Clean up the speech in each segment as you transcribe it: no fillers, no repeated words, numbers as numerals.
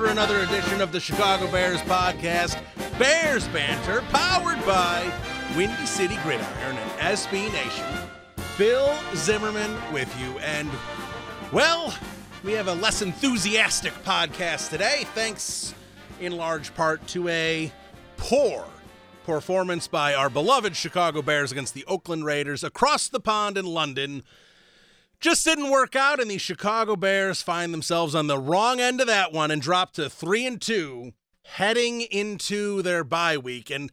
Another edition of the Chicago Bears podcast, Bears Banter, powered by Windy City Gridiron and SB Nation. Bill Zimmerman with you, and, well, we have a less enthusiastic podcast today, thanks in large part to a poor performance by our beloved Chicago Bears against the Oakland Raiders across the pond in London. Just didn't work out, and the Chicago Bears find themselves on the wrong end of that one and drop to 3-2, heading into their bye week. And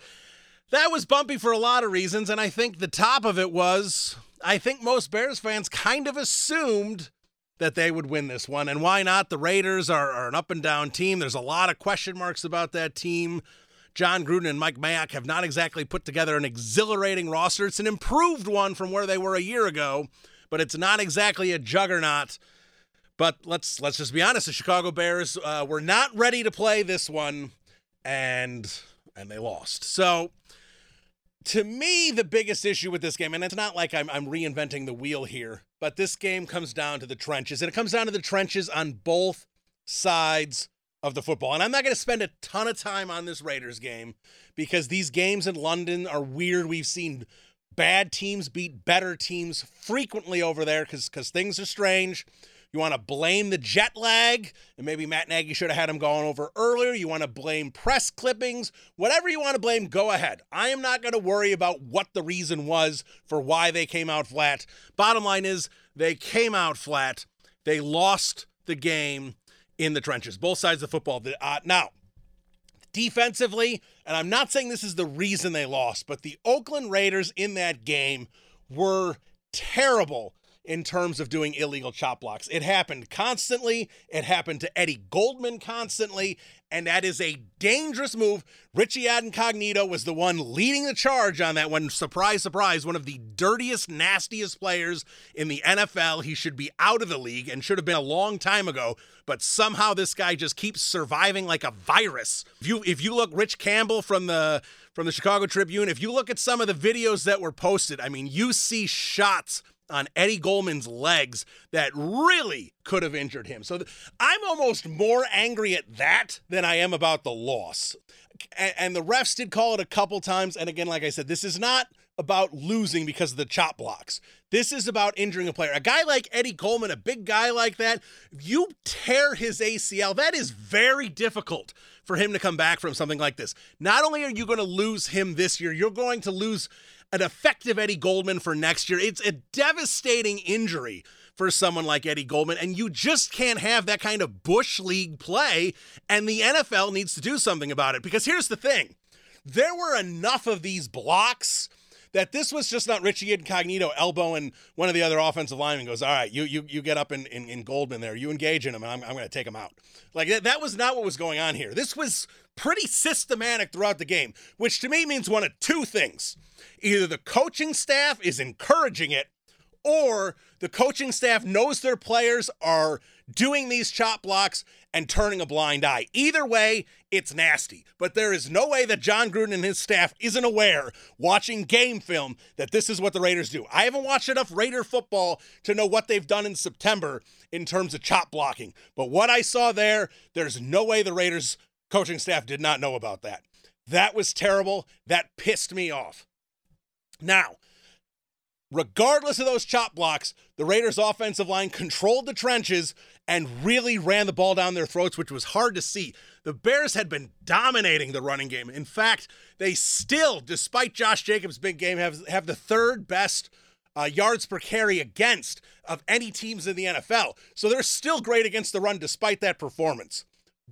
that was bumpy for a lot of reasons, and I think the top of it was, I think most Bears fans kind of assumed that they would win this one. And why not? The Raiders are an up-and-down team. There's a lot of question marks about that team. John Gruden and Mike Mayock have not exactly put together an exhilarating roster. It's an improved one from where they were a year ago, but it's not exactly a juggernaut. But let's just be honest. The Chicago Bears were not ready to play this one, and they lost. So, to me, the biggest issue with this game, and it's not like I'm reinventing the wheel here, but this game comes down to the trenches, and it comes down to the trenches on both sides of the football. And I'm not going to spend a ton of time on this Raiders game, because these games in London are weird. We've seen bad teams beat better teams frequently over there because things are strange. You want to blame the jet lag, and maybe Matt Nagy should have had him going over earlier. You want to blame press clippings. Whatever you want to blame, go ahead. I am not going to worry about what the reason was for why they came out flat. Bottom line is they came out flat. They lost the game in the trenches, both sides of the football. Now, defensively, and I'm not saying this is the reason they lost, but the Oakland Raiders in that game were terrible in terms of doing illegal chop blocks. It happened constantly. It happened to Eddie Goldman constantly, and that is a dangerous move. Richie Incognito was the one leading the charge on that one. Surprise, surprise, one of the dirtiest, nastiest players in the NFL. He should be out of the league and should have been a long time ago, but somehow this guy just keeps surviving like a virus. If you look, Rich Campbell from the Chicago Tribune, if you look at some of the videos that were posted, I mean, you see shots on Eddie Goldman's legs that really could have injured him. So I'm almost more angry at that than I am about the loss. And the refs did call it a couple times. And again, like I said, this is not about losing because of the chop blocks. This is about injuring a player. A guy like Eddie Goldman, a big guy like that, you tear his ACL. That is very difficult for him to come back from something like this. Not only are you going to lose him this year, you're going to lose an effective Eddie Goldman for next year. It's a devastating injury for someone like Eddie Goldman, and you just can't have that kind of bush league play, and the NFL needs to do something about it. Because here's the thing. There were enough of these blocks that this was just not Richie Incognito elbowing one of the other offensive linemen goes, all right, you get up in Goldman there. You engage in him, and I'm going to take him out. Like, that was not what was going on here. This was pretty systematic throughout the game, which to me means one of two things. Either the coaching staff is encouraging it, or the coaching staff knows their players are doing these chop blocks and turning a blind eye. Either way, it's nasty. But there is no way that John Gruden and his staff isn't aware, watching game film, that this is what the Raiders do. I haven't watched enough Raider football to know what they've done in September in terms of chop blocking. But what I saw there, there's no way the Raiders coaching staff did not know about that. That was terrible. That pissed me off. Now, regardless of those chop blocks, the Raiders' offensive line controlled the trenches and really ran the ball down their throats, which was hard to see. The Bears had been dominating the running game. In fact, they still, despite Josh Jacobs' big game, have the third best yards per carry against of any teams in the NFL. So they're still great against the run despite that performance.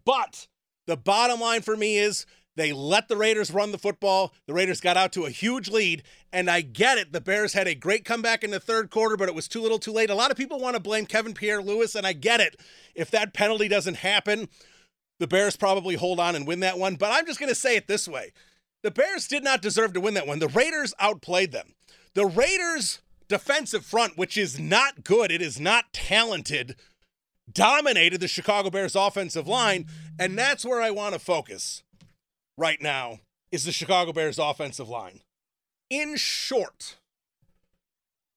But the bottom line for me is they let the Raiders run the football. The Raiders got out to a huge lead, and I get it. The Bears had a great comeback in the third quarter, but it was too little too late. A lot of people want to blame Kevin Pierre-Louis, and I get it. If that penalty doesn't happen, the Bears probably hold on and win that one. But I'm just going to say it this way. The Bears did not deserve to win that one. The Raiders outplayed them. The Raiders' defensive front, which is not good, it is not talented, dominated the Chicago Bears offensive line, and that's where I want to focus right now is the Chicago Bears offensive line. In short,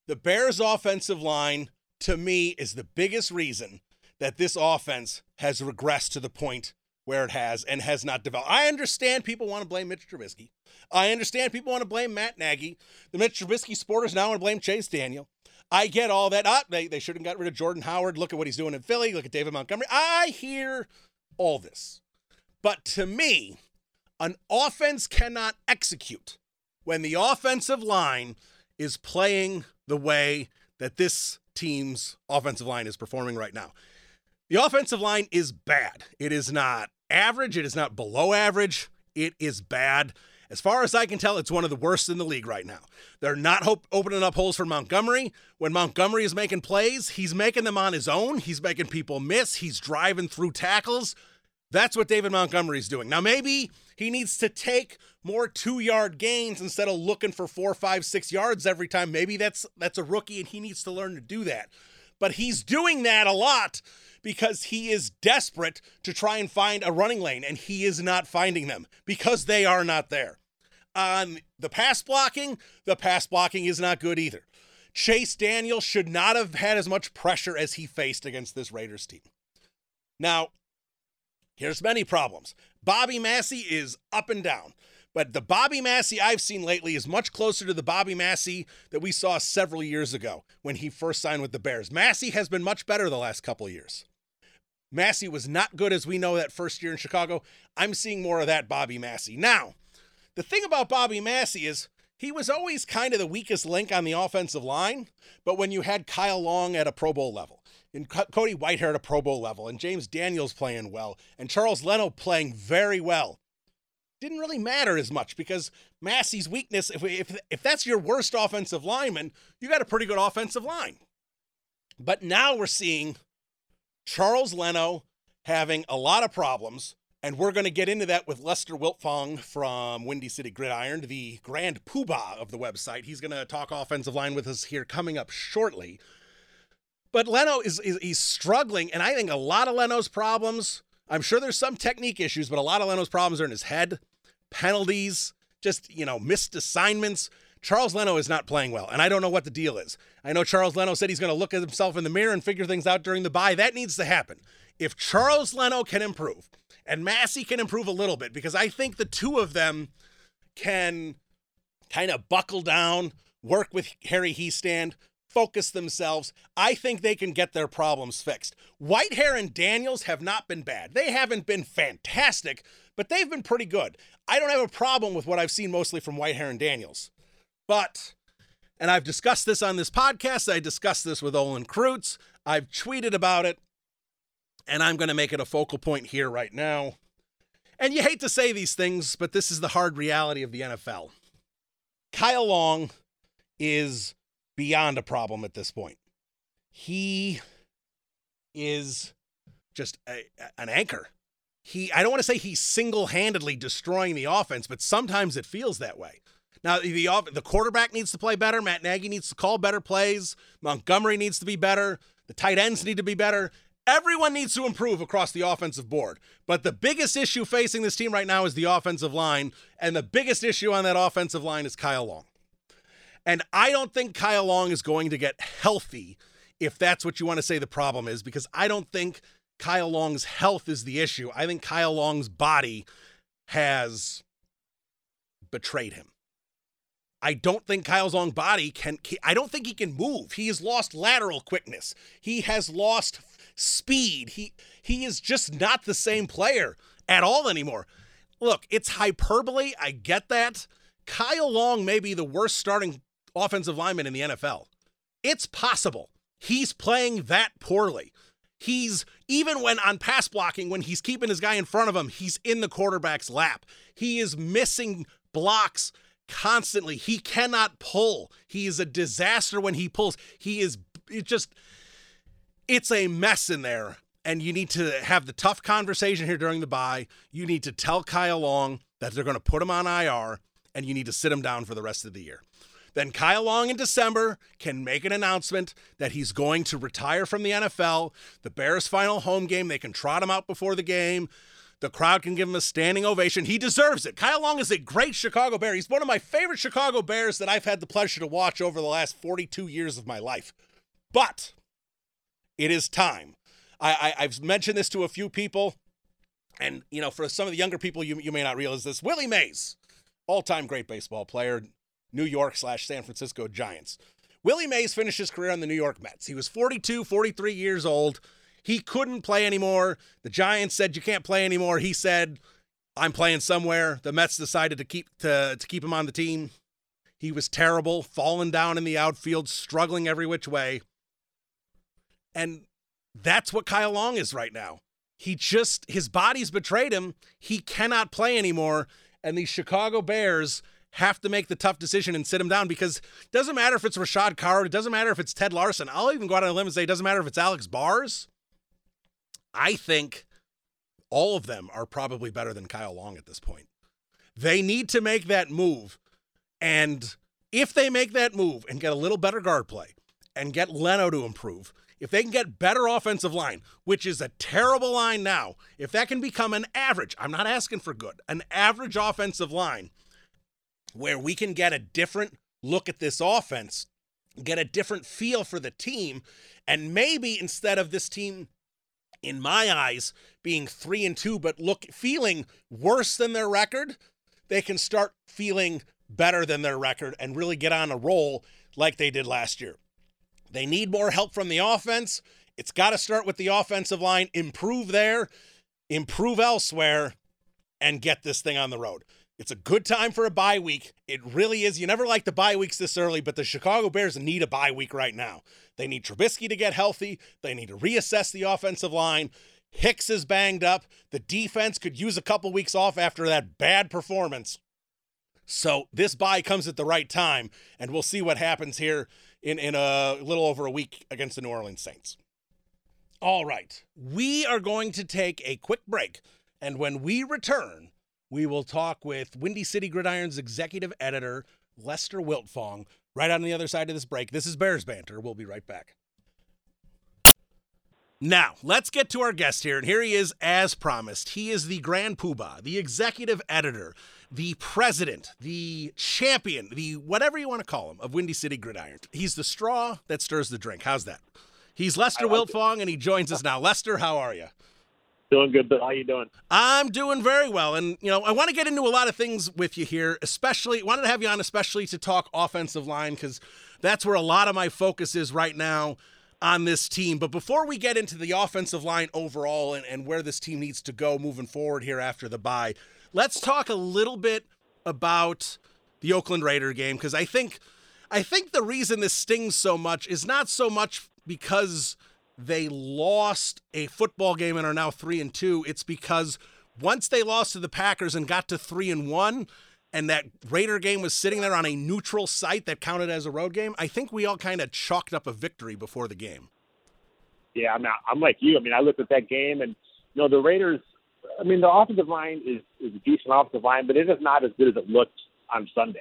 the Bears offensive line, to me, is the biggest reason that this offense has regressed to the point where it has and has not developed. I understand people want to blame Mitch Trubisky. I understand people want to blame Matt Nagy. The Mitch Trubisky supporters now want to blame Chase Daniel. I get all that. They should have got rid of Jordan Howard. Look at what he's doing in Philly. Look at David Montgomery. I hear all this. But to me, an offense cannot execute when the offensive line is playing the way that this team's offensive line is performing right now. The offensive line is bad. It is not average. It is not below average. It is bad. As far as I can tell, it's one of the worst in the league right now. They're not opening up holes for Montgomery. When Montgomery is making plays, he's making them on his own. He's making people miss. He's driving through tackles. That's what David Montgomery's doing. Now, maybe he needs to take more 2-yard gains instead of looking for 4, 5, 6 yards every time. Maybe that's a rookie, and he needs to learn to do that. But he's doing that a lot because he is desperate to try and find a running lane, and he is not finding them because they are not there. On the pass blocking is not good either. Chase Daniel should not have had as much pressure as he faced against this Raiders team. Now, here's many problems. Bobby Massie is up and down, but the Bobby Massie I've seen lately is much closer to the Bobby Massie that we saw several years ago when he first signed with the Bears. Massie has been much better the last couple of years. Massie was not good, as we know, that first year in Chicago. I'm seeing more of that Bobby Massie. Now, the thing about Bobby Massie is he was always kind of the weakest link on the offensive line, but when you had Kyle Long at a Pro Bowl level, and Cody Whitehair at a Pro Bowl level, and James Daniels playing well, and Charles Leno playing very well, didn't really matter as much because Massie's weakness, if that's your worst offensive lineman, you got a pretty good offensive line. But now we're seeing Charles Leno having a lot of problems, and we're going to get into that with Lester Wiltfong from Windy City Gridiron, the grand poobah of the website. He's going to talk offensive line with us here coming up shortly. But Leno is struggling, and I think a lot of Leno's problems, I'm sure there's some technique issues, but a lot of Leno's problems are in his head, penalties, just, missed assignments. Charles Leno is not playing well, and I don't know what the deal is. I know Charles Leno said he's going to look at himself in the mirror and figure things out during the bye. That needs to happen. If Charles Leno can improve, and Massie can improve a little bit, because I think the two of them can kind of buckle down, work with Harry Hiestand, focus themselves. I think they can get their problems fixed. Whitehair and Daniels have not been bad. They haven't been fantastic, but they've been pretty good. I don't have a problem with what I've seen mostly from Whitehair and Daniels. But, and I've discussed this on this podcast, I discussed this with Olin Kreutz, I've tweeted about it, and I'm going to make it a focal point here right now. And you hate to say these things, but this is the hard reality of the NFL. Kyle Long is beyond a problem at this point. He is just an anchor. I don't want to say he's single-handedly destroying the offense, but sometimes it feels that way. Now, the quarterback needs to play better. Matt Nagy needs to call better plays. Montgomery needs to be better. The tight ends need to be better. Everyone needs to improve across the offensive board. But the biggest issue facing this team right now is the offensive line, and the biggest issue on that offensive line is Kyle Long. And I don't think Kyle Long is going to get healthy, if that's what you want to say the problem is, because I don't think Kyle Long's health is the issue. I think Kyle Long's body has betrayed him. I don't think Kyle Long's body can, I don't think he can move. He has lost lateral quickness. He has lost speed. He is just not the same player at all anymore. Look, it's hyperbole. I get that. Kyle Long may be the worst starting offensive lineman in the NFL. It's possible. He's playing that poorly. He's, even when on pass blocking, when he's keeping his guy in front of him, he's in the quarterback's lap. He is missing blocks constantly. He cannot pull. He is a disaster when he pulls. It's a mess in there. And you need to have the tough conversation here during the bye. You need to tell Kyle Long that they're going to put him on IR, and you need to sit him down for the rest of the year. Then Kyle Long in December can make an announcement that he's going to retire from the NFL. The Bears' final home game, they can trot him out before the game. The crowd can give him a standing ovation. He deserves it. Kyle Long is a great Chicago Bear. He's one of my favorite Chicago Bears that I've had the pleasure to watch over the last 42 years of my life. But it is time. I've mentioned this to a few people, and, you know, for some of the younger people, you may not realize this. Willie Mays, all-time great baseball player, New York / San Francisco Giants. Willie Mays finished his career on the New York Mets. He was 42, 43 years old. He couldn't play anymore. The Giants said, you can't play anymore. He said, I'm playing somewhere. The Mets decided to keep him on the team. He was terrible, falling down in the outfield, struggling every which way. And that's what Kyle Long is right now. His body's betrayed him. He cannot play anymore. And the Chicago Bears have to make the tough decision and sit him down, because it doesn't matter if it's Rashad Coward. It doesn't matter if it's Ted Larson. I'll even go out on a limb and say it doesn't matter if it's Alex Bars. I think all of them are probably better than Kyle Long at this point. They need to make that move. And if they make that move and get a little better guard play and get Leno to improve, if they can get better offensive line, which is a terrible line now, if that can become an average, I'm not asking for good, an average offensive line, where we can get a different look at this offense, get a different feel for the team, and maybe instead of this team, in my eyes, being 3-2, but feeling worse than their record, they can start feeling better than their record and really get on a roll like they did last year. They need more help from the offense. It's got to start with the offensive line, improve there, improve elsewhere, and get this thing on the road. It's a good time for a bye week. It really is. You never like the bye weeks this early, but the Chicago Bears need a bye week right now. They need Trubisky to get healthy. They need to reassess the offensive line. Hicks is banged up. The defense could use a couple weeks off after that bad performance. So this bye comes at the right time, and we'll see what happens here in a little over a week against the New Orleans Saints. All right. We are going to take a quick break, and when we return, we will talk with Windy City Gridiron's executive editor, Lester Wiltfong, right on the other side of this break. This is Bears Banter. We'll be right back. Now, let's get to our guest here, and here he is as promised. He is the grand poobah, the executive editor, the president, the champion, the whatever you want to call him, of Windy City Gridiron. He's the straw that stirs the drink. How's that? He's Lester Wiltfong, and he joins us now. Lester, how are you? Doing good, Bill. How you doing? I'm doing very well. And, you know, I want to get into a lot of things with you here, wanted to have you on to talk offensive line, because that's where a lot of my focus is right now on this team. But before we get into the offensive line overall and where this team needs to go moving forward here after the bye, let's talk a little bit about the Oakland Raider game, because I think the reason this stings so much is not so much because they lost a football game and are now 3-2. It's because once they lost to the Packers and got to 3-1, and that Raider game was sitting there on a neutral site that counted as a road game, I think we all kind of chalked up a victory before the game. Yeah, I'm like you. I mean, I looked at that game, and, you know, the Raiders, I mean, the offensive line is a decent offensive line, but it is not as good as it looked on Sunday.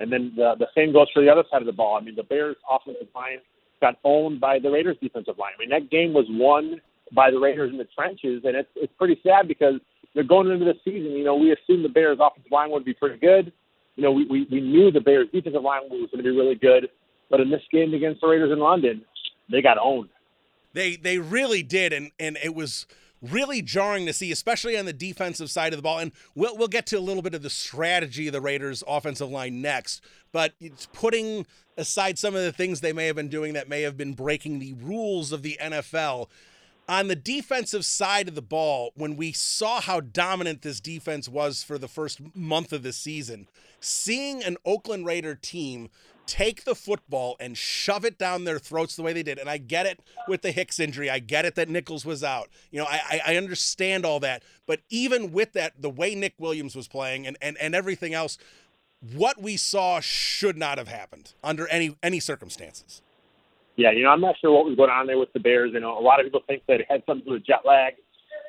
And then the same goes for the other side of the ball. I mean, the Bears' offensive line got owned by the Raiders' defensive line. I mean, that game was won by the Raiders in the trenches, and it's pretty sad because they're going into the season. You know, we assumed the Bears' offensive line would be pretty good. You know, we knew the Bears' defensive line was going to be really good, but in this game against the Raiders in London, they got owned. They really did, and it was really jarring to see, especially on the defensive side of the ball. And we'll get to a little bit of the strategy of the Raiders' offensive line next. But it's putting aside some of the things they may have been doing that may have been breaking the rules of the NFL. On the defensive side of the ball, when we saw how dominant this defense was for the first month of the season, seeing an Oakland Raider team take the football and shove it down their throats the way they did. And I get it with the Hicks injury. I get it that Nichols was out. You know, I understand all that. But even with that, the way Nick Williams was playing and everything else, what we saw should not have happened under any circumstances. Yeah, you know, I'm not sure what was going on there with the Bears. You know, a lot of people think that it had something to do with jet lag.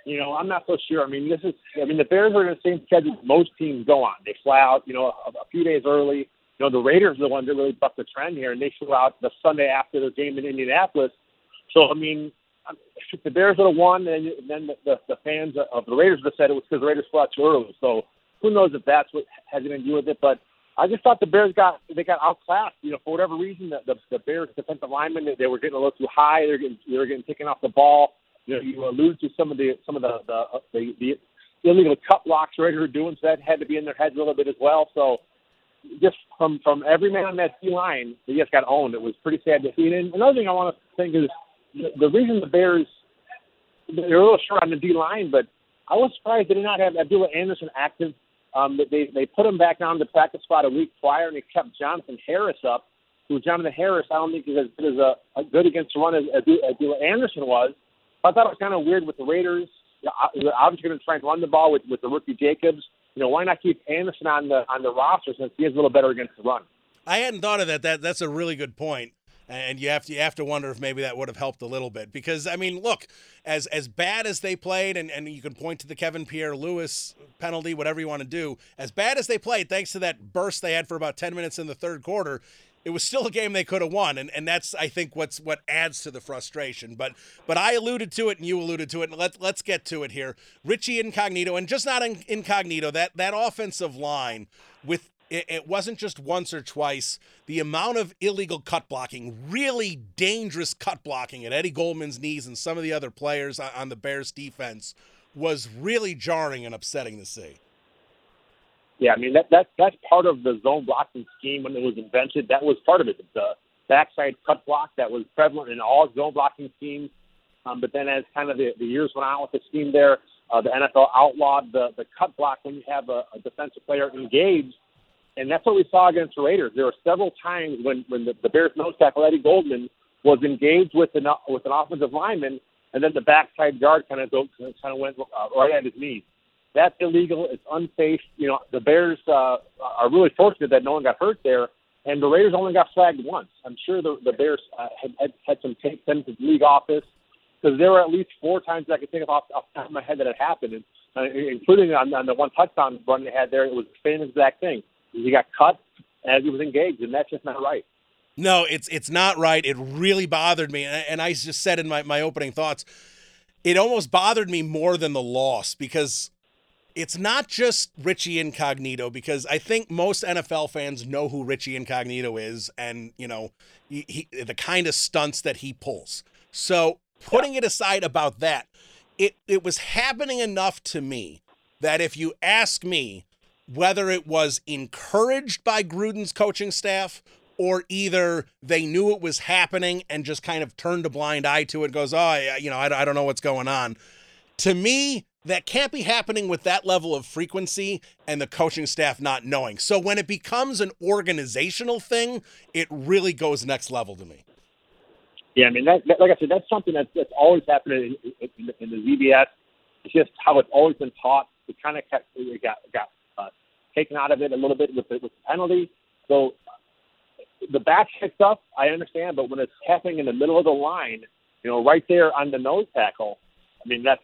You know, I'm not so sure. The Bears are in the same schedule most teams go on. They fly out, you know, a few days early. You know, the Raiders are the ones that really bucked the trend here, and they flew out the Sunday after their game in Indianapolis. So, I mean, if the Bears would have won, and then the fans of the Raiders would have said it was because the Raiders flew out too early. So who knows if that's what has anything to do with it. But I just thought the Bears got outclassed. You know, for whatever reason, the Bears defensive linemen, they were getting a little too high. They were getting taken off the ball. You know, you allude to some of the illegal cut blocks the Raiders were doing, so that had to be in their heads a little bit as well. So just from every man on that D-line, they just got owned. It was pretty sad to see. And another thing I want to think is the reason the Bears, they're a little short on the D-line, but I was surprised they did not have Abdullah Anderson active. They put him back down to the practice spot a week prior, and they kept Jonathan Harris up, who Jonathan Harris I don't think is as good against the run as Abdullah Anderson was. I thought it was kind of weird with the Raiders. They're obviously going to try and run the ball with the rookie Jacobs. You know, why not keep Anderson on the roster since he is a little better against the run? I hadn't thought of that. That's a really good point. And you have to wonder if maybe that would have helped a little bit. Because, I mean, look, as bad as they played, and you can point to the Kevin Pierre-Louis penalty, whatever you want to do, as bad as they played, thanks to that burst they had for about 10 minutes in the third quarter, it was still a game they could have won, and that's, I think, what adds to the frustration. But I alluded to it, and you alluded to it, and let's get to it here. Richie Incognito, and just not Incognito, that offensive line, with it wasn't just once or twice, the amount of illegal cut blocking, really dangerous cut blocking at Eddie Goldman's knees and some of the other players on the Bears' defense was really jarring and upsetting to see. Yeah, I mean, that's part of the zone blocking scheme when it was invented. That was part of it. The backside cut block that was prevalent in all zone blocking schemes. But then as kind of the years went on with the scheme there, the NFL outlawed the cut block when you have a defensive player engaged. And that's what we saw against the Raiders. There were several times when the Bears' nose tackle, Eddie Goldman, was engaged with an offensive lineman, and then the backside guard kind of went right at his knees. That's illegal. It's unsafe. You know, the Bears are really fortunate that no one got hurt there, and the Raiders only got flagged once. I'm sure the Bears had some tape sent to the league office because there were at least four times that I could think of off the top of my head that it happened, and, including on the one touchdown run they had there. It was the same exact thing. He got cut as he was engaged, and that's just not right. No, it's not right. It really bothered me, and I just said in my opening thoughts, it almost bothered me more than the loss because – it's not just Richie Incognito, because I think most NFL fans know who Richie Incognito is and, you know, he the kind of stunts that he pulls. So putting it aside about that, it was happening enough to me that if you ask me whether it was encouraged by Gruden's coaching staff or either they knew it was happening and just kind of turned a blind eye to it, goes, I don't know what's going on. To me, that can't be happening with that level of frequency and the coaching staff not knowing. So when it becomes an organizational thing, it really goes next level to me. Yeah, I mean, that, like I said, that's something that's always happened in the ZBS. It's just how it's always been taught. It kind of got taken out of it a little bit with the penalty. So the backside stuff, I understand, but when it's happening in the middle of the line, you know, right there on the nose tackle, I mean, that's.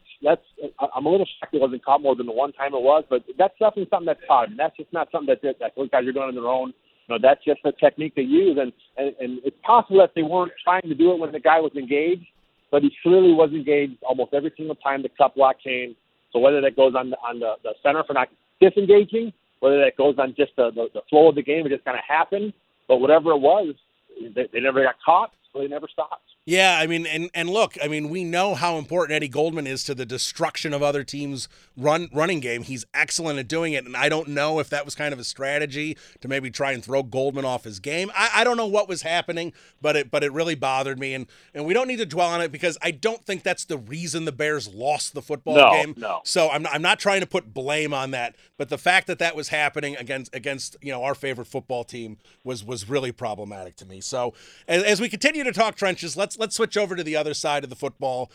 I'm a little shocked it wasn't caught more than the one time it was, but that's definitely something that's caught. I mean, that's just not something that those guys are doing on their own. You know, that's just a technique they use, and it's possible that they weren't trying to do it when the guy was engaged, but he clearly was engaged almost every single time the cut block came. So whether that goes on the center for not disengaging, whether that goes on just the flow of the game, it just kind of happened. But whatever it was, they never got caught, so they never stopped. Yeah, I mean, and look, I mean, we know how important Eddie Goldman is to the destruction of other teams' running game. He's excellent at doing it, and I don't know if that was kind of a strategy to maybe try and throw Goldman off his game. I don't know what was happening, but it really bothered me, and we don't need to dwell on it because I don't think that's the reason the Bears lost the football game. No. So I'm not trying to put blame on that, but the fact that that was happening against you know our favorite football team was really problematic to me. So as we continue to talk trenches, let's switch over to the other side of the football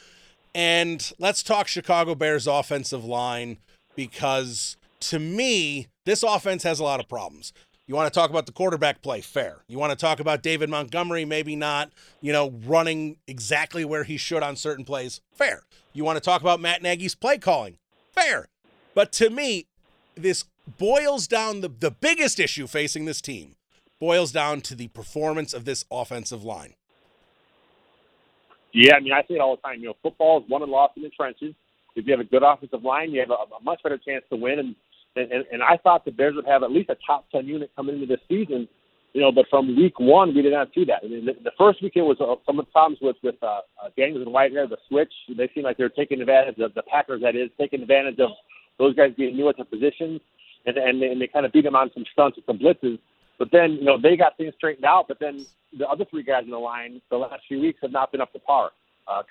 and let's talk Chicago Bears offensive line, because to me, this offense has a lot of problems. You want to talk about the quarterback play? Fair. You want to talk about David Montgomery, maybe not, you know, running exactly where he should on certain plays? Fair. You want to talk about Matt Nagy's play calling? Fair. But to me, this boils down, the biggest issue facing this team boils down to the performance of this offensive line. Yeah, I mean, I say it all the time. You know, football is won and lost in the trenches. If you have a good offensive line, you have a much better chance to win. And I thought the Bears would have at least a top 10 unit coming into this season, you know, but from week one, we did not see that. I mean, the first weekend was some of the problems with Daniels and Whitehair, the switch. They seemed like they were taking advantage of the Packers, that is, taking advantage of those guys being new at their positions, and they kind of beat them on some stunts and some blitzes. But then, you know, they got things straightened out, but then the other three guys in the line the last few weeks have not been up to par.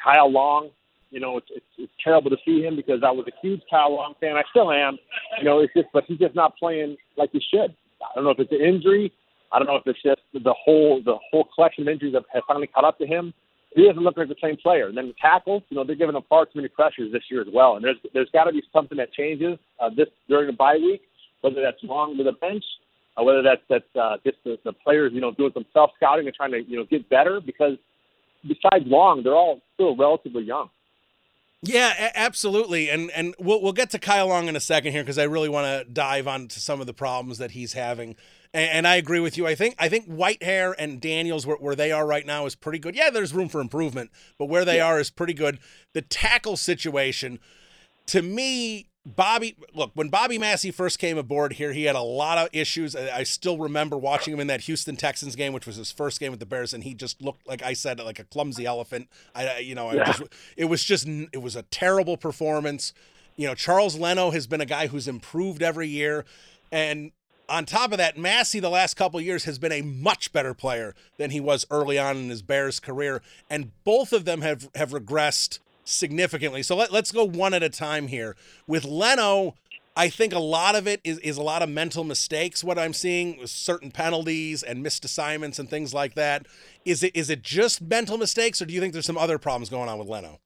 Kyle Long, you know, it's terrible to see him because I was a huge Kyle Long fan. I still am. You know, it's just, but he's just not playing like he should. I don't know if it's an injury. I don't know if it's just the whole collection of injuries have finally caught up to him. He doesn't look like the same player. And then the tackles, you know, they're giving him far too many pressures this year as well. And there's got to be something that changes during the bye week, whether that's Long with a bench, whether that's just the players, you know, doing some self-scouting and trying to, you know, get better, because besides Long, they're all still relatively young. Yeah, absolutely. And we'll get to Kyle Long in a second here because I really want to dive on to some of the problems that he's having. And I agree with you. I think Whitehair and Daniels, where they are right now, is pretty good. Yeah, there's room for improvement, but where they are is pretty good. The tackle situation, to me, when Bobby Massie first came aboard here, he had a lot of issues. I still remember watching him in that Houston Texans game, which was his first game with the Bears, and he just looked, like I said, like a clumsy elephant. It was a terrible performance. You know, Charles Leno has been a guy who's improved every year, and on top of that, Massie the last couple of years has been a much better player than he was early on in his Bears career, and both of them have regressed significantly. So let's go one at a time here. With Leno, I think a lot of it is a lot of mental mistakes. What I'm seeing with certain penalties and missed assignments and things like that. Is it just mental mistakes, or do you think there's some other problems going on with Leno?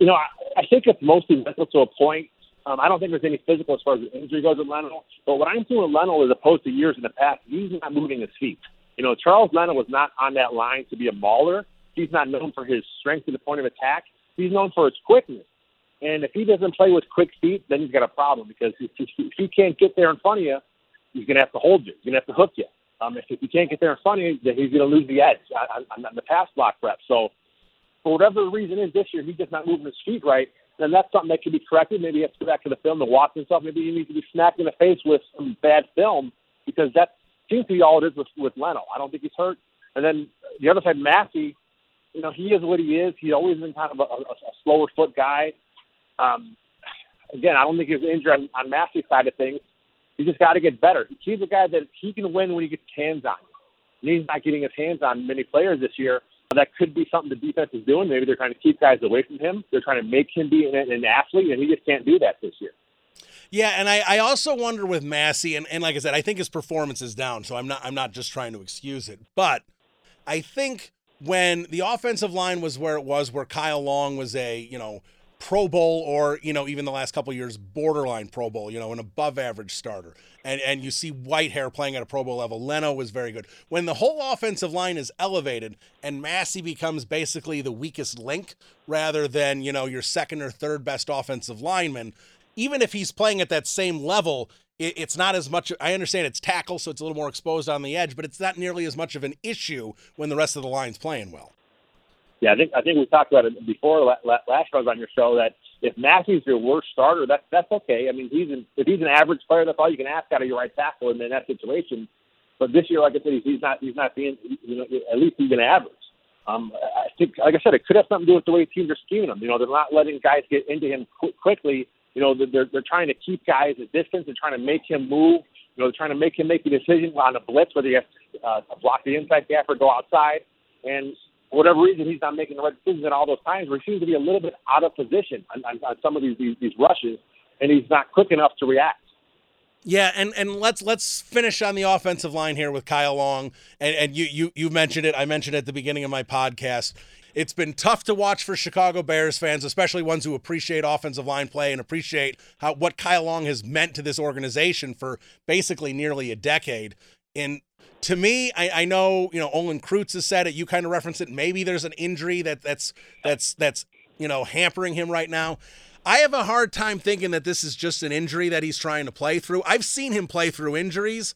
You know, I think it's mostly mental to a point. I don't think there's any physical as far as the injury goes with Leno. But what I'm seeing with Leno, as opposed to years in the past, he's not moving his feet. You know, Charles Leno was not on that line to be a mauler. He's not known for his strength to the point of attack. He's known for his quickness. And if he doesn't play with quick feet, then he's got a problem, because if he can't get there in front of you, he's going to have to hold you. He's going to have to hook you. If he can't get there in front of you, then he's going to lose the edge on the pass block rep. So for whatever the reason is this year, he's just not moving his feet right, then that's something that can be corrected. Maybe he has to go back to the film and watch himself. Maybe he needs to be smacked in the face with some bad film, because that seems to be all it is with Leno. I don't think he's hurt. And then the other side, Massie, you know, he is what he is. He's always been kind of a slower foot guy. Again, I don't think he was injured on Massey's side of things. He just got to get better. He's a guy that he can win when he gets his hands on you. And he's not getting his hands on many players this year. That could be something the defense is doing. Maybe they're trying to keep guys away from him. They're trying to make him be an athlete, and he just can't do that this year. Yeah, and I also wonder with Massie, and like I said, I think his performance is down, so I'm not just trying to excuse it. But I think when the offensive line was where it was, where Kyle Long was a, you know, Pro Bowl, or, you know, even the last couple of years, borderline Pro Bowl, you know, an above average starter. And you see Whitehair playing at a Pro Bowl level. Leno was very good. When the whole offensive line is elevated and Massie becomes basically the weakest link rather than, you know, your second or third best offensive lineman, even if he's playing at that same level, it's not as much. I understand it's tackle, so it's a little more exposed on the edge, but it's not nearly as much of an issue when the rest of the line's playing well. Yeah, I think we talked about it before last time I was on your show, that if Massie's your worst starter, that's okay. I mean, if he's an average player, that's all you can ask out of your right tackle in that situation. But this year, like I said, he's not being, you know, at least he's been average. I think, like I said, it could have something to do with the way teams are scheming them. You know, they're not letting guys get into him quickly. You know, they're trying to keep guys at distance. They're trying to make him move. You know, they're trying to make him make the decision on a blitz, whether he has to block the inside gap or go outside. And for whatever reason, he's not making the right decisions at all those times where he seems to be a little bit out of position on some of these rushes, and he's not quick enough to react. Yeah, and let's finish on the offensive line here with Kyle Long. And you mentioned it. I mentioned it at the beginning of my podcast. It's been tough to watch for Chicago Bears fans, especially ones who appreciate offensive line play and appreciate what Kyle Long has meant to this organization for basically nearly a decade. And to me, I know, you know, Olin Kreutz has said it. You kind of referenced it. Maybe there's an injury that's you know, hampering him right now. I have a hard time thinking that this is just an injury that he's trying to play through. I've seen him play through injuries.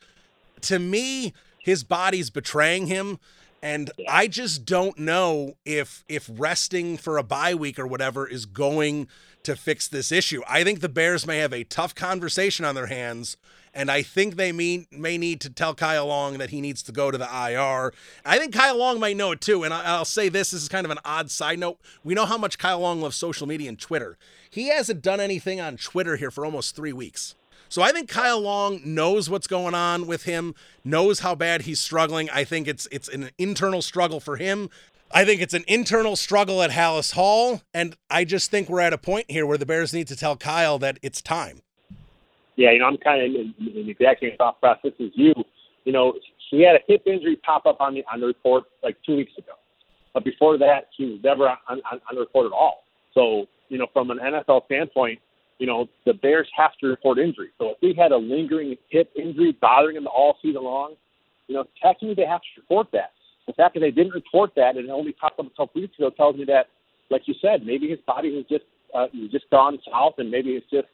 To me, his body's betraying him. And I just don't know if resting for a bye week or whatever is going to fix this issue. I think the Bears may have a tough conversation on their hands, and I think they may need to tell Kyle Long that he needs to go to the IR. I think Kyle Long might know it too, and I'll say this is kind of an odd side note. We know how much Kyle Long loves social media and Twitter. He hasn't done anything on Twitter here for almost 3 weeks. So I think Kyle Long knows what's going on with him, knows how bad he's struggling. I think it's an internal struggle for him. I think it's an internal struggle at Hallis Hall, and I just think we're at a point here where the Bears need to tell Kyle that it's time. Yeah, you know, I'm kind of in the exact same thought process as you. You know, he had a hip injury pop up on the report like 2 weeks ago. But before that, he was never on the report at all. So, you know, from an NFL standpoint, you know, the Bears have to report injuries. So if he had a lingering hip injury bothering him all season long, you know, technically they have to report that. The fact that they didn't report that and it only popped up a couple weeks ago tells me that, like you said, maybe his body has just gone south, and maybe it's just,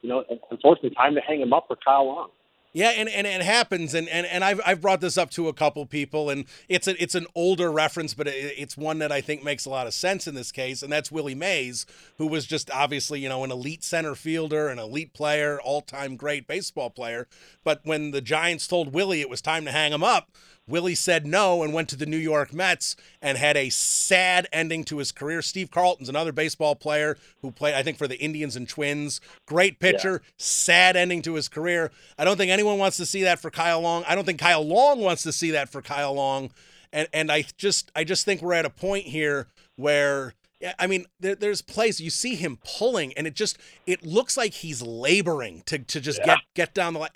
you know, unfortunately time to hang him up for Kyle Long. Yeah, and it happens, and I've brought this up to a couple people, and it's an older reference, but it's one that I think makes a lot of sense in this case, and that's Willie Mays, who was just obviously, you know, an elite center fielder, an elite player, all-time great baseball player, but when the Giants told Willie it was time to hang him up, Willie said no and went to the New York Mets and had a sad ending to his career. Steve Carlton's another baseball player who played, I think, for the Indians and Twins. Great pitcher, yeah. Sad ending to his career. I don't think anyone wants to see that for Kyle Long. I don't think Kyle Long wants to see that for Kyle Long. And I just think we're at a point here where, I mean, there's plays you see him pulling, and it looks like he's laboring to just get down the line.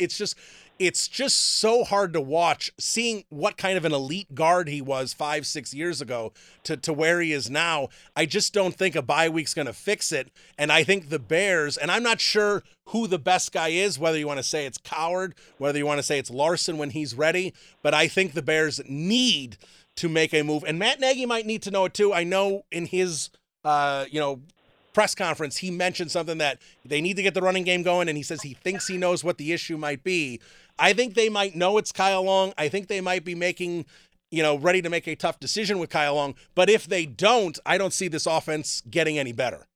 It's just so hard to watch, seeing what kind of an elite guard he was 5-6 years ago to where he is now. I just don't think a bye week's going to fix it. And I think the Bears, and I'm not sure who the best guy is, whether you want to say it's Coward, whether you want to say it's Larson when he's ready, but I think the Bears need to make a move. And Matt Nagy might need to know it too. I know in his, press conference, he mentioned something that they need to get the running game going, and he says he thinks he knows what the issue might be. I think they might know it's Kyle Long. I think they might be making, you know, ready to make a tough decision with Kyle Long. But if they don't, I don't see this offense getting any better.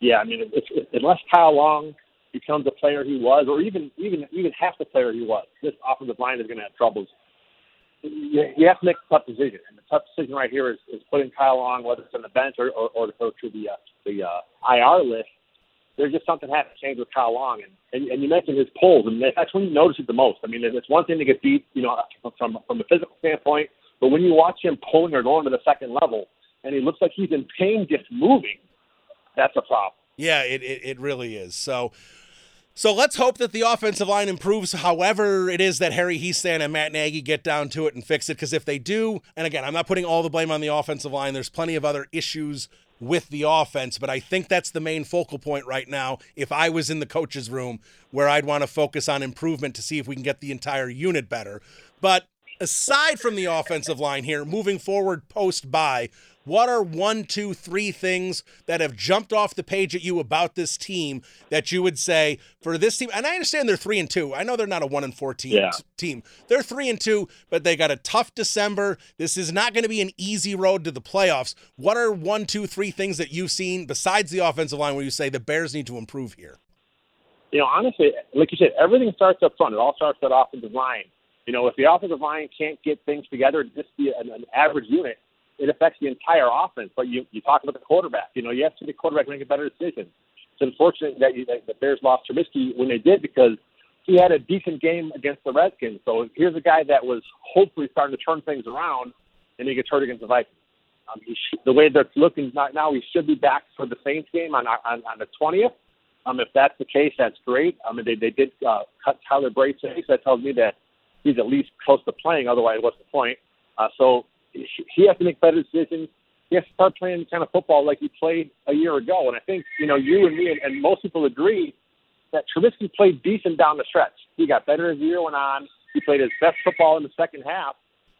Yeah, I mean, unless Kyle Long becomes the player he was, or even half the player he was, this offensive line is going to have troubles. You have to make a tough decision, and the tough decision right here is putting Kyle Long, whether it's on the bench or to go to the IR list. There's just something has to change with Kyle Long, and you mentioned his pulls, and that's when you notice it the most. I mean, it's one thing to get beat, you know, from a physical standpoint, but when you watch him pulling or going to the second level, and he looks like he's in pain just moving, that's a problem. Yeah, it really is. So let's hope that the offensive line improves, however it is that Harry Hiestand and Matt Nagy get down to it and fix it, because if they do, and again, I'm not putting all the blame on the offensive line. There's plenty of other issues with the offense, but I think that's the main focal point right now. If I was in the coach's room, where I'd want to focus on improvement to see if we can get the entire unit better. But aside from the offensive line here, moving forward post-bye, what are 1, 2, 3 things that have jumped off the page at you about this team that you would say for this team? And I understand they're 3-2. I know they're not a 1-14 team. They're 3-2, but they got a tough December. This is not going to be an easy road to the playoffs. What are 1, 2, 3 things that you've seen besides the offensive line where you say the Bears need to improve here? You know, honestly, like you said, everything starts up front. It all starts at offensive line. You know, if the offensive line can't get things together, just be an average unit, it affects the entire offense. But you talk about the quarterback. You know, you have to see the quarterback make a better decision. It's unfortunate that the Bears lost Trubisky when they did, because he had a decent game against the Redskins. So here's a guy that was hopefully starting to turn things around, and he gets hurt against the Vikings. The way that's looking now, he should be back for the Saints game on the 20th. If that's the case, that's great. I mean, they did cut Tyler Brayson, so that tells me that he's at least close to playing. Otherwise, what's the point? So he has to make better decisions. He has to start playing the kind of football like he played a year ago. And I think, you know, you and me and most people agree that Trubisky played decent down the stretch. He got better as the year went on. He played his best football in the second half.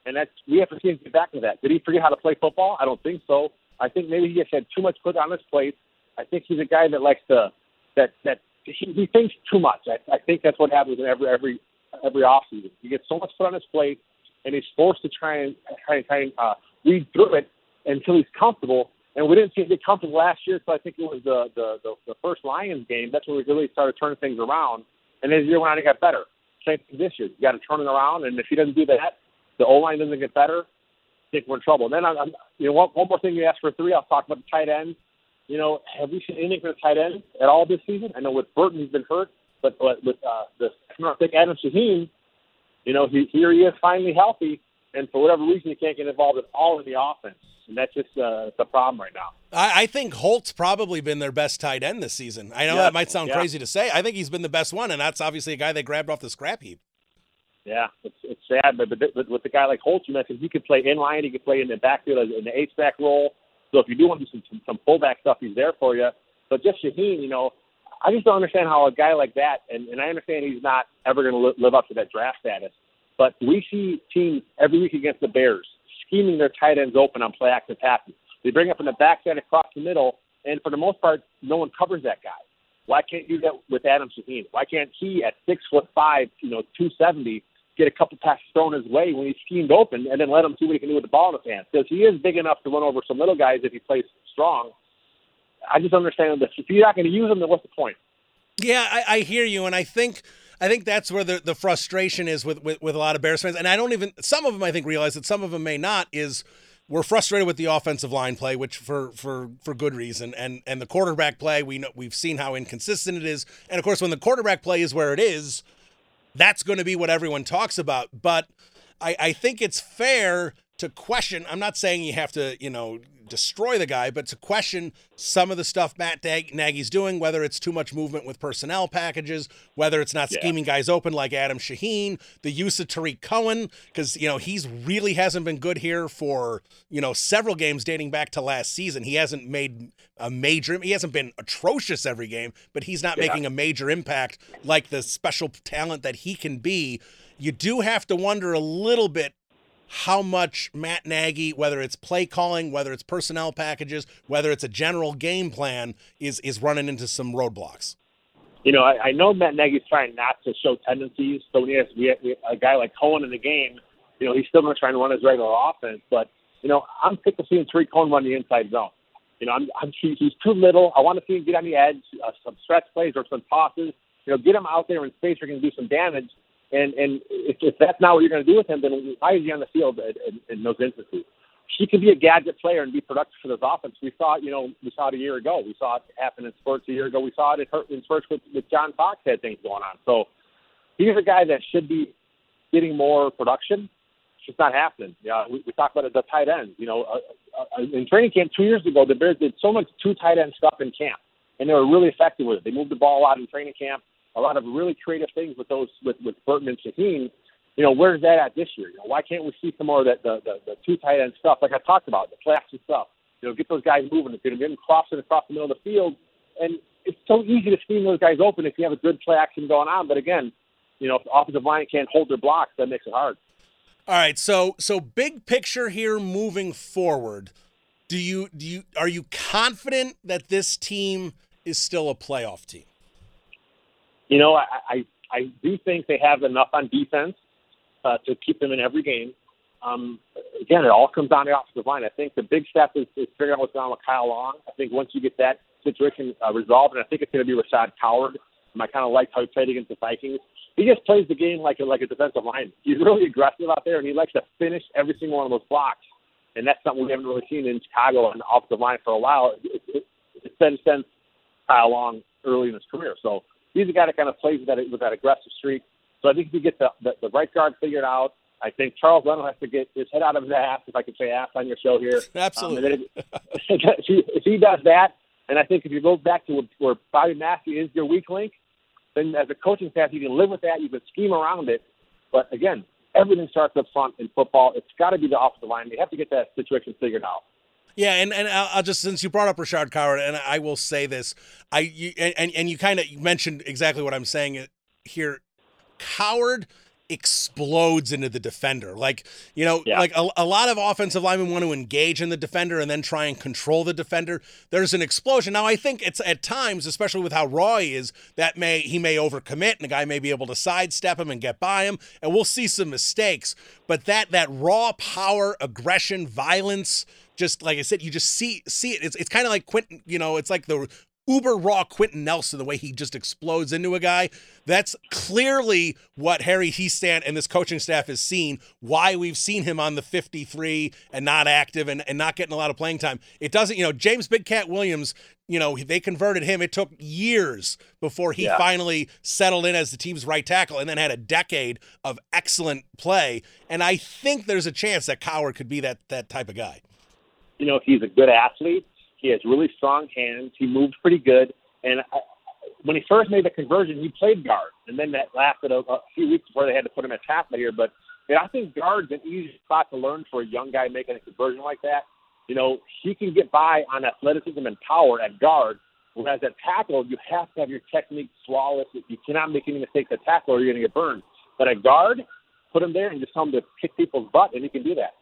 And we have to see him get back to that. Did he forget how to play football? I don't think so. I think maybe he just had too much put on his plate. I think he's a guy that likes to – he thinks too much. I think that's what happens in every offseason. He gets so much put on his plate, and he's forced to try and read through it until he's comfortable. And we didn't see him get comfortable last year, so I think it was the first Lions game. That's when we really started turning things around. And as the year went on, it got better. Same thing this year. You got to turn it around, and if he doesn't do that, the O-line doesn't get better, I think we're in trouble. And then, one more thing you asked for three, I'll talk about the tight end. You know, have we seen anything for the tight end at all this season? I know with Burton, he's been hurt, but with Adam Shaheen, you know, here he is finally healthy, and for whatever reason, he can't get involved at all in the offense. And that's just the problem right now. I think Holt's probably been their best tight end this season. I know that might sound crazy to say. I think he's been the best one, and that's obviously a guy they grabbed off the scrap heap. Yeah, it's sad, but with a guy like Holtz, you mentioned, he could play in line, he could play in the backfield in the H-back role. So if you do want to do some fullback stuff, he's there for you. But just Shaheen, you know, I just don't understand how a guy like that, and I understand he's not ever going to live up to that draft status, but we see teams every week against the Bears scheming their tight ends open on play action passes. They bring up in the backside across the middle, and for the most part, no one covers that guy. Why can't you do that with Adam Shaheen? Why can't he at 6'5", you know, 270, get a couple passes thrown his way when he's schemed open, and then let him see what he can do with the ball in his hands? Because he is big enough to run over some little guys if he plays strong. I just understand that if you're not going to use him, then what's the point? Yeah, I hear you, and I think that's where the frustration is with a lot of Bears fans. And I don't even – some of them I think realize that, some of them may not, is we're frustrated with the offensive line play, which for good reason, and the quarterback play, we've seen how inconsistent it is. And, of course, when the quarterback play is where it is, that's going to be what everyone talks about. But I think it's fair to question. I'm not saying you have to, you know, destroy the guy, but to question some of the stuff Matt Nagy's doing, whether it's too much movement with personnel packages, whether it's not scheming guys open like Adam Shaheen, the use of Tariq Cohen, because, you know, he's really hasn't been good here for, you know, several games dating back to last season. He hasn't made a major – he hasn't been atrocious every game, but he's not making a major impact like the special talent that he can be. You do have to wonder a little bit how much Matt Nagy, whether it's play calling, whether it's personnel packages, whether it's a general game plan, is running into some roadblocks. You know, I know Matt Nagy's trying not to show tendencies. So when he has a guy like Cohen in the game, you know, he's still going to try and run his regular offense. But, you know, I'm sick of seeing Tariq Cohen run the inside zone. You know, he's too little. I want to see him get on the edge, some stretch plays or some tosses. You know, get him out there in space where he can do some damage. And if that's not what you're going to do with him, then why is he on the field in those instances? He could be a gadget player and be productive for this offense. We saw it a year ago. We saw it happen in sports a year ago. We saw it in sports with John Fox had things going on. So he's a guy that should be getting more production. It's just not happening. Yeah, we talked about it, the tight end. You know, in training camp 2 years ago, the Bears did so much two tight end stuff in camp, and they were really effective with it. They moved the ball out in training camp. A lot of really creative things with those with Burton and Shaheen. You know, where's that at this year? You know, why can't we see some more of that, the two tight end stuff like I talked about, the flashy stuff? You know, get those guys moving. If you're going to get them crossing across the middle of the field, and it's so easy to scheme those guys open if you have a good play action going on. But again, you know, if the offensive line can't hold their blocks, that makes it hard. All right, so big picture here, moving forward, are you confident that this team is still a playoff team? You know, I do think they have enough on defense to keep them in every game. Again, it all comes down to the offensive line. I think the big step is figuring out what's going on with Kyle Long. I think once you get that situation resolved, and I think it's going to be Rashad Coward. I kind of liked how he played against the Vikings. He just plays the game like a defensive lineman. He's really aggressive out there, and he likes to finish every single one of those blocks. And that's something we haven't really seen in Chicago on the offensive line for a while. It's been since Kyle Long early in his career. So he's a guy that kind of plays with that aggressive streak. So I think if you get the right guard figured out, I think Charles Leno has to get his head out of his ass, if I could say ass on your show here. Absolutely. If he does that, and I think if you go back to where Bobby Massie is your weak link, then as a coaching staff, you can live with that. You can scheme around it. But, again, everything starts up front in football. It's got to be the offensive line. They have to get that situation figured out. Yeah, and I'll just, since you brought up Rashad Coward, and I will say this, you kind of mentioned exactly what I'm saying here. Coward explodes into the defender. Like a lot of offensive linemen want to engage in the defender and then try and control the defender. There's an explosion. Now I think it's at times, especially with how raw he is, that he may overcommit and the guy may be able to sidestep him and get by him, and we'll see some mistakes. But that raw power, aggression, violence, just like I said, you just see it. It's kind of like Quentin, it's like the uber raw Quentin Nelson, the way he just explodes into a guy. That's clearly what Harry Hiestand and this coaching staff has seen, why we've seen him on the 53 and not active and not getting a lot of playing time. It doesn't, James Big Cat Williams, they converted him. It took years before he finally settled in as the team's right tackle and then had a decade of excellent play. And I think there's a chance that Coward could be that type of guy. He's a good athlete. He has really strong hands. He moves pretty good. And when he first made the conversion, he played guard. And then that lasted a few weeks before they had to put him at tackle here. But I think guard's an easy spot to learn for a young guy making a conversion like that. He can get by on athleticism and power at guard, whereas at tackle, you have to have your technique flawless. You cannot make any mistakes at tackle or you're going to get burned. But at guard, put him there and just tell him to kick people's butt, and he can do that.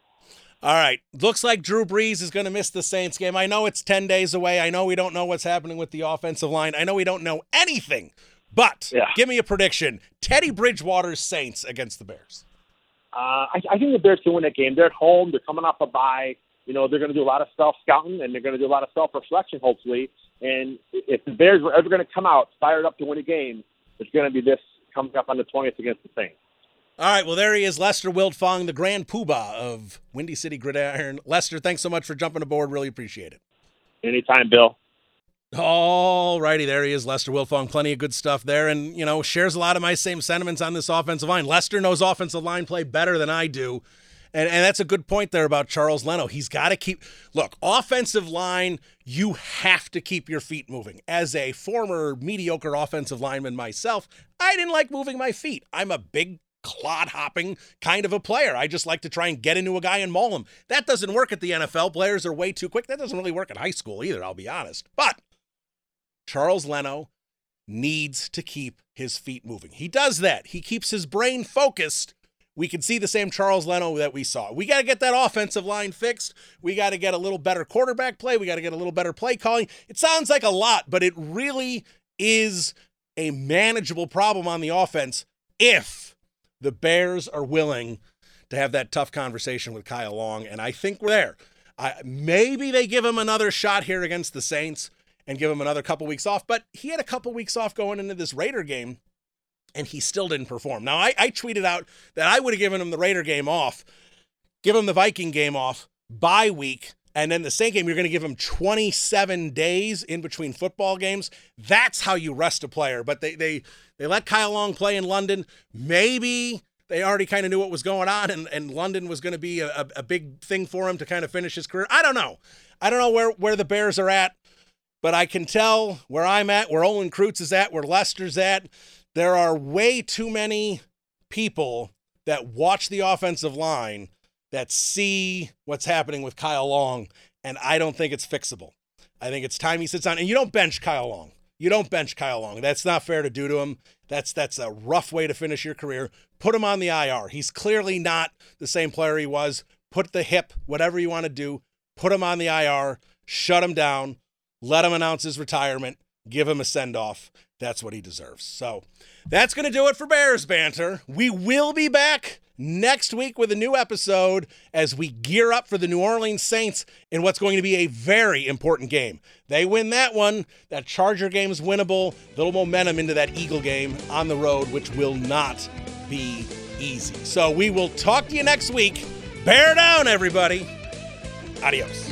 All right. Looks like Drew Brees is going to miss the Saints game. I know it's 10 days away. I know we don't know what's happening with the offensive line. I know we don't know anything, but give me a prediction. Teddy Bridgewater's Saints against the Bears. I think the Bears can win that game. They're at home. They're coming off a bye. They're going to do a lot of self-scouting, and they're going to do a lot of self-reflection, hopefully. And if the Bears were ever going to come out fired up to win a game, it's going to be this coming up on the 20th against the Saints. All right, well, there he is, Lester Wiltfong, the grand poobah of Windy City Gridiron. Lester, thanks so much for jumping aboard. Really appreciate it. Anytime, Bill. All righty, there he is, Lester Wiltfong. Plenty of good stuff there, and, shares a lot of my same sentiments on this offensive line. Lester knows offensive line play better than I do, and that's a good point there about Charles Leno. He's got to offensive line, you have to keep your feet moving. As a former mediocre offensive lineman myself, I didn't like moving my feet. I'm a big clod hopping kind of a player. I just like to try and get into a guy and maul him. That doesn't work at the NFL. Players are way too quick. That doesn't really work in high school either, I'll be honest. But Charles Leno needs to keep his feet moving. He does that. He keeps his brain focused. We can see the same Charles Leno that we saw. We got to get that offensive line fixed. We got to get a little better quarterback play. We got to get a little better play calling. It sounds like a lot, but it really is a manageable problem on the offense if the Bears are willing to have that tough conversation with Kyle Long, and I think we're there. Maybe they give him another shot here against the Saints and give him another couple weeks off, but he had a couple weeks off going into this Raider game, and he still didn't perform. Now, I tweeted out that I would have given him the Raider game off, give him the Viking game off, bye week, and then the Saint game, you're going to give him 27 days in between football games. That's how you rest a player. But they let Kyle Long play in London. Maybe they already kind of knew what was going on, and London was going to be a big thing for him to kind of finish his career. I don't know. I don't know where the Bears are at, but I can tell where I'm at, where Olin Kreutz is at, where Lester's at. There are way too many people that watch the offensive line that see what's happening with Kyle Long, and I don't think it's fixable. I think it's time he sits down, and you don't bench Kyle Long. You don't bench Kyle Long. That's not fair to do to him. That's a rough way to finish your career. Put him on the IR. He's clearly not the same player he was. Put the hip, whatever you want to do, put him on the IR, shut him down, let him announce his retirement, give him a send-off. That's what he deserves. So that's going to do it for Bears Banter. We will be back next week with a new episode as we gear up for the New Orleans Saints in what's going to be a very important game. They win that one. That Charger game is winnable. Little momentum into that Eagle game on the road, which will not be easy. So we will talk to you next week. Bear down, everybody. Adios.